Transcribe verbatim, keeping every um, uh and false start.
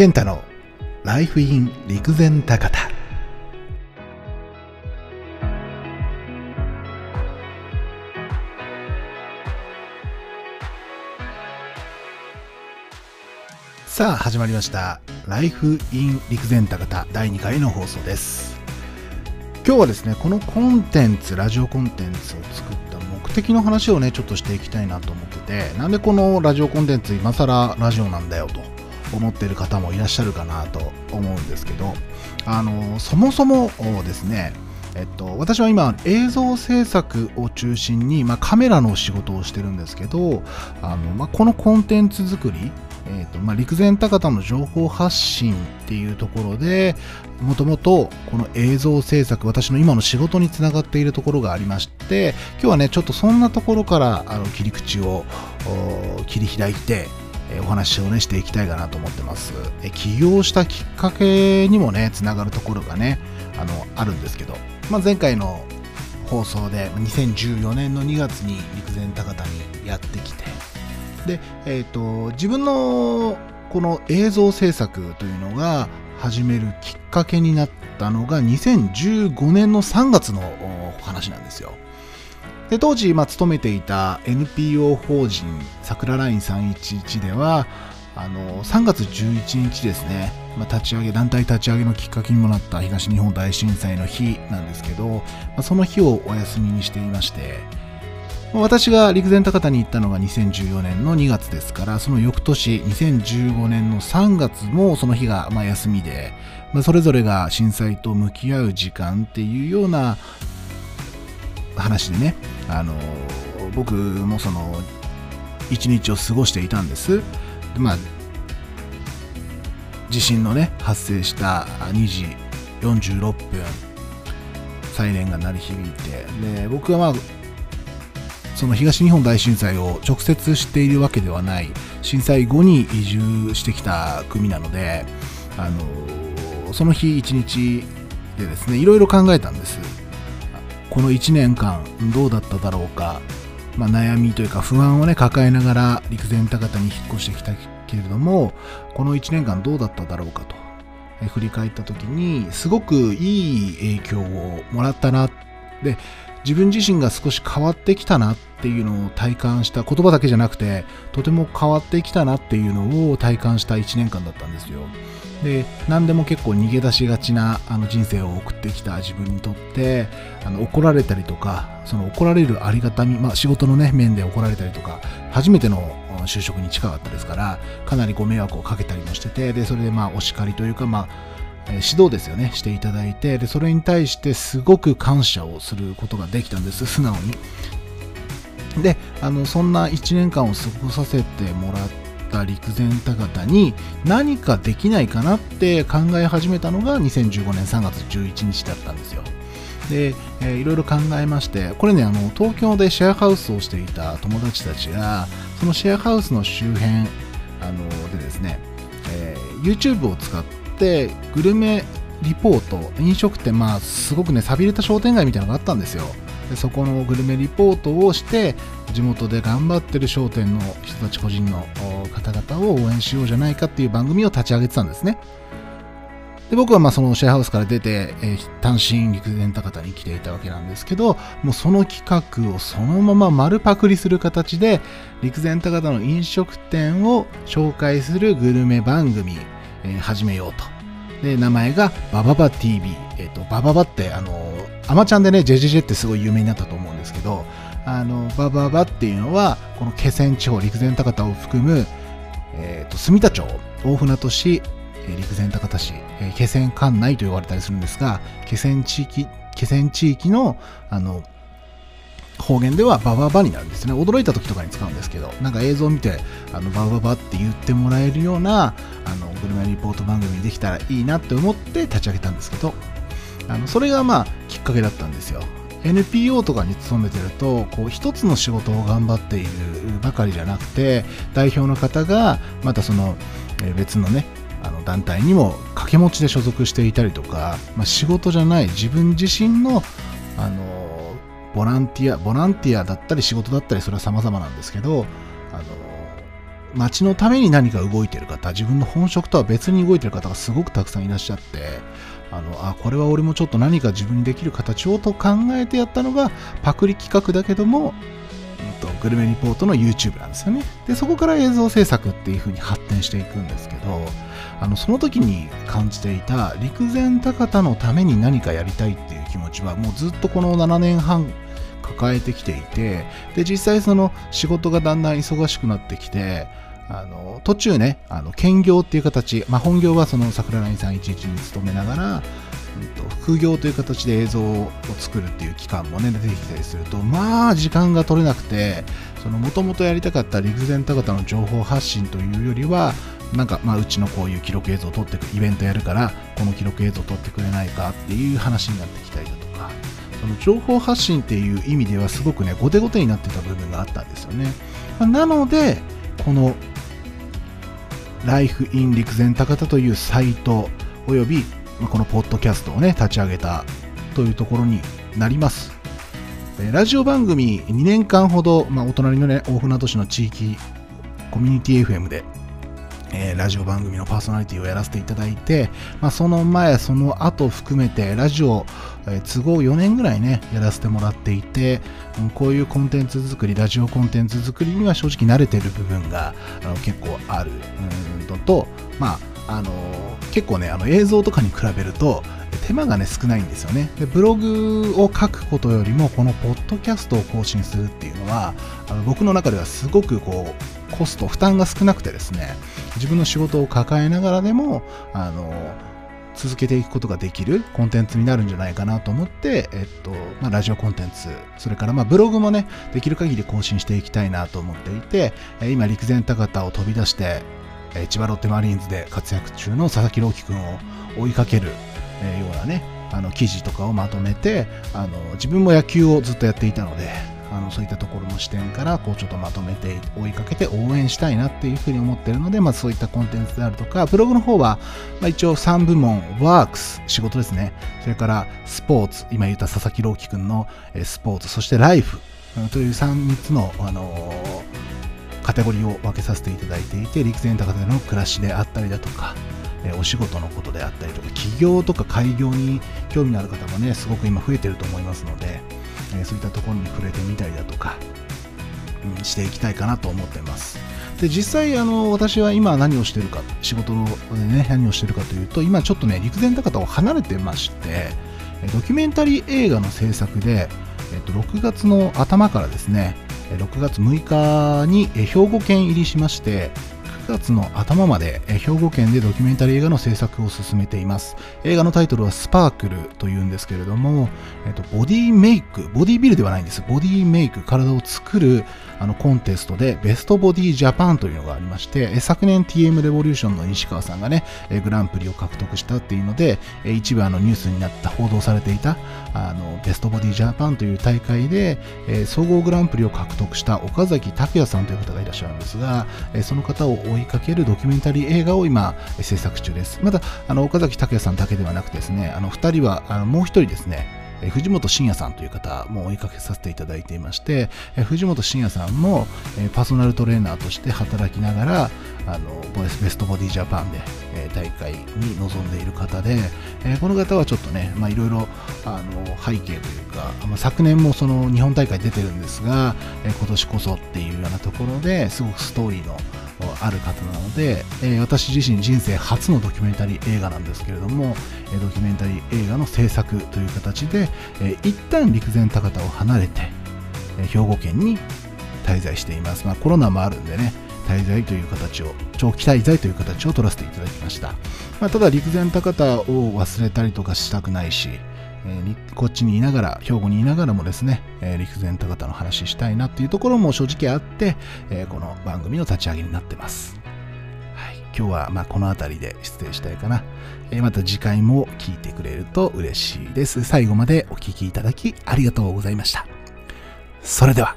健太のライフイン陸前高田。さあ始まりましたライフイン陸前高田だいにかいの放送です。今日はですね、このコンテンツラジオコンテンツを作った目的の話をねちょっとしていきたいなと思ってて、なんでこのラジオコンテンツ今更ラジオなんだよと思っている方もいらっしゃるかなと思うんですけど、あのそもそもですね、えっと、私は今映像制作を中心に、まあ、カメラの仕事をしてるんですけど、あの、まあ、このコンテンツ作り、えっとまあ、陸前高田の情報発信っていうところでもともとこの映像制作、私の今の仕事につながっているところがありまして、今日はねちょっとそんなところからあの切り口を切り開いてお話をねしていきたいかなと思ってます。起業したきっかけにもねつながるところがね あの、あるんですけど、まあ、前回の放送でにせんじゅうよねんのにがつに陸前高田にやってきて、で、えーと、自分のこの映像制作というのが始めるきっかけになったのがにせんじゅうごねんのさんがつの話なんですよ。で当時、まあ、勤めていた エヌピーオー 法人桜ラインさんいちいちではあのさんがつじゅういちにちですね、まあ、立ち上げ団体立ち上げのきっかけにもなった東日本大震災の日なんですけど、まあ、その日をお休みにしていまして、私が陸前高田に行ったのがにせんじゅうよねんのにがつですから、その翌年にせんじゅうごねんのさんがつもその日がまあ休みで、まあ、それぞれが震災と向き合う時間っていうような話でね、あの僕もその一日を過ごしていたんです。まあ、地震のね発生したにじよんじゅうろっぷんサイレンが鳴り響いて、で僕はまあその東日本大震災を直接知っているわけではない、震災後に移住してきた組なので、あのその日一日でですねいろいろ考えたんです。このいちねんかんどうだっただろうか、まあ、悩みというか不安をね抱えながら陸前高田に引っ越してきたけれども、このいちねんかんどうだっただろうかとえ振り返った時にすごくいい影響をもらったな、で自分自身が少し変わってきたなっていうのを体感した、言葉だけじゃなくてとても変わってきたなっていうのを体感したいちねんかんだったんですよ。で何でも結構逃げ出しがちなあの人生を送ってきた自分にとって、あの怒られたりとか、その怒られるありがたみ、まあ、仕事の、ね、面で怒られたりとか、初めての就職に近かったですからかなりご迷惑をかけたりもしてて、でそれでまあお叱りというか、まあ、えー、指導ですよねしていただいて、でそれに対してすごく感謝をすることができたんです、素直に。であのそんないちねんかんを過ごさせてもらって陸前高田に何かできないかなって考え始めたのがにせんじゅうごねんさんがつじゅういちにちだったんですよ。で、えー、いろいろ考えまして、これねあの東京でシェアハウスをしていた友達たちがそのシェアハウスの周辺あのでですね、えー、YouTube を使ってグルメリポート、飲食店、まあすごくね寂れた商店街みたいなのがあったんですよ。でそこのグルメリポートをして地元で頑張ってる商店の人たち、個人の方々を応援しようじゃないかっていう番組を立ち上げてたんですね。で僕はまあそのシェアハウスから出て、えー、単身陸前高田に来ていたわけなんですけど、もうその企画をそのまま丸パクリする形で陸前高田の飲食店を紹介するグルメ番組、えー、始めようと。で名前がバババ ティーブイ、えーと、バババってあのアマちゃんでねジェジェジェってすごい有名になったと思うんですけど、あのバババっていうのはこの気仙地方、陸前高田を含む、えーと、住田町、大船渡市、陸前高田市、気仙管内と呼ばれたりするんですが、気仙地域、気仙地域のあの方言ではバババになるんですね。驚いた時とかに使うんですけど、なんか映像を見てあのバババって言ってもらえるようなあのグルメリポート番組にできたらいいなって思って立ち上げたんですけど、あのそれがまあきっかけだったんですよ。エヌピーオー とかに勤めてるとこう一つの仕事を頑張っているばかりじゃなくて、代表の方がまたその別のねあの団体にも掛け持ちで所属していたりとか、まあ、仕事じゃない自分自身のあのボランティア、ボランティアだったり仕事だったり、それは様々なんですけど、あの町のために何か動いてる方、自分の本職とは別に動いてる方がすごくたくさんいらっしゃって、あのあこれは俺もちょっと何か自分にできる形をと考えてやったのがパクリ企画だけども、うん、とグルメリポートの YouTube なんですよね。でそこから映像制作っていう風に発展していくんですけど、あのその時に感じていた陸前高田のために何かやりたいっていう気持ちはもうずっとこのななねんはん抱えてきていて、で実際その仕事がだんだん忙しくなってきて、あの途中ね、あの兼業っていう形、まあ、本業はその桜谷さんいちいちに勤めながら、うん、と副業という形で映像を作るっていう期間もね出てきたりすると、まあ時間が取れなくて、もともとやりたかった陸前高田の情報発信というよりはなんか、まあ、うちのこういう記録映像を撮ってくイベントやるからこの記録映像を撮ってくれないかっていう話になってきたりだとか、その情報発信っていう意味ではすごくね後手後手になってた部分があったんですよね。なのでこのライフイン陸前高田というサイトおよびこのポッドキャストをね立ち上げたというところになります。ラジオ番組にねんかんほど、まあ、お隣のね大船渡市の地域コミュニティ エフエム でえー、ラジオ番組のパーソナリティをやらせていただいて、まあ、その前その後含めてラジオ、えー、都合よねんぐらいねやらせてもらっていて、うん、こういうコンテンツ作り、ラジオコンテンツ作りには正直慣れてる部分があの結構あるのと、まああのー、結構ねあの映像とかに比べると手間がね少ないんですよね。でブログを書くことよりもこのポッドキャストを更新するっていうのはあの僕の中ではすごくこうコスト負担が少なくてですね、自分の仕事を抱えながらでもあの続けていくことができるコンテンツになるんじゃないかなと思って、えっとまあ、ラジオコンテンツ、それからまあブログもねできる限り更新していきたいなと思っていて、今陸前高田を飛び出して千葉ロッテマリーンズで活躍中の佐々木朗希君を追いかけるようなねあの記事とかをまとめて、あの自分も野球をずっとやっていたので、あのそういったところの視点からこうちょっとまとめて追いかけて応援したいなっていうふうに思ってるので、まあ、そういったコンテンツであるとか、ブログの方は、まあ、一応さんぶもん、ワークス仕事ですね、それからスポーツ、今言った佐々木朗希君のスポーツ、そしてライフというみっつの、あのー、カテゴリーを分けさせていただいていて、陸前高田の暮らしであったりだとか、お仕事のことであったりとか、起業とか開業に興味のある方もねすごく今増えてると思いますので、そういったところに触れてみたりだとか、うん、していきたいかなと思ってます。で実際あの私は今何をしてるか、仕事でね何をしてるかというと、今ちょっとね陸前高田を離れてまして、ドキュメンタリー映画の制作で、えっと、ろくがつの頭からですね、ろくがつむいかに兵庫県入りしまして、くがつの頭まで兵庫県でドキュメンタリー映画の制作を進めています。映画のタイトルはスパークルというんですけれども、えっと、ボディメイク、ボディビルではないんです。ボディメイク、体を作るあのコンテストでベストボディジャパンというのがありまして、昨年 ティーエム レボリューションの西川さんがねグランプリを獲得したっていうので、一部あのニュースになった報道されていたあのベストボディジャパンという大会で総合グランプリを獲得した岡崎拓也さんという方がいらっしゃるんですが、その方を追いかけるドキュメンタリー映画を今制作中です。まだあの岡崎拓也さんだけではなくてですね、あのふたりはあのもうひとりですね、藤本慎也さんという方も追いかけさせていただいていまして、藤本慎也さんもパーソナルトレーナーとして働きながらあのベストボディジャパンで大会に臨んでいる方で、この方はちょっとねいろいろ背景というか、昨年もその日本大会出てるんですが、今年こそっていうようなところですごくストーリーのある方なので、私自身人生初のドキュメンタリー映画なんですけれども、ドキュメンタリー映画の制作という形で一旦陸前高田を離れて兵庫県に滞在しています。まあ、コロナもあるんでね滞在という形を、長期滞在という形を取らせていただきました。まあ、ただ陸前高田を忘れたりとかしたくないし、こっちにいながら、兵庫にいながらもですね陸前高田の話したいなっていうところも正直あって、この番組の立ち上げになってます。はい、今日はまあこの辺りで失礼したいかな。また次回も聞いてくれると嬉しいです。最後までお聞きいただきありがとうございました。それでは。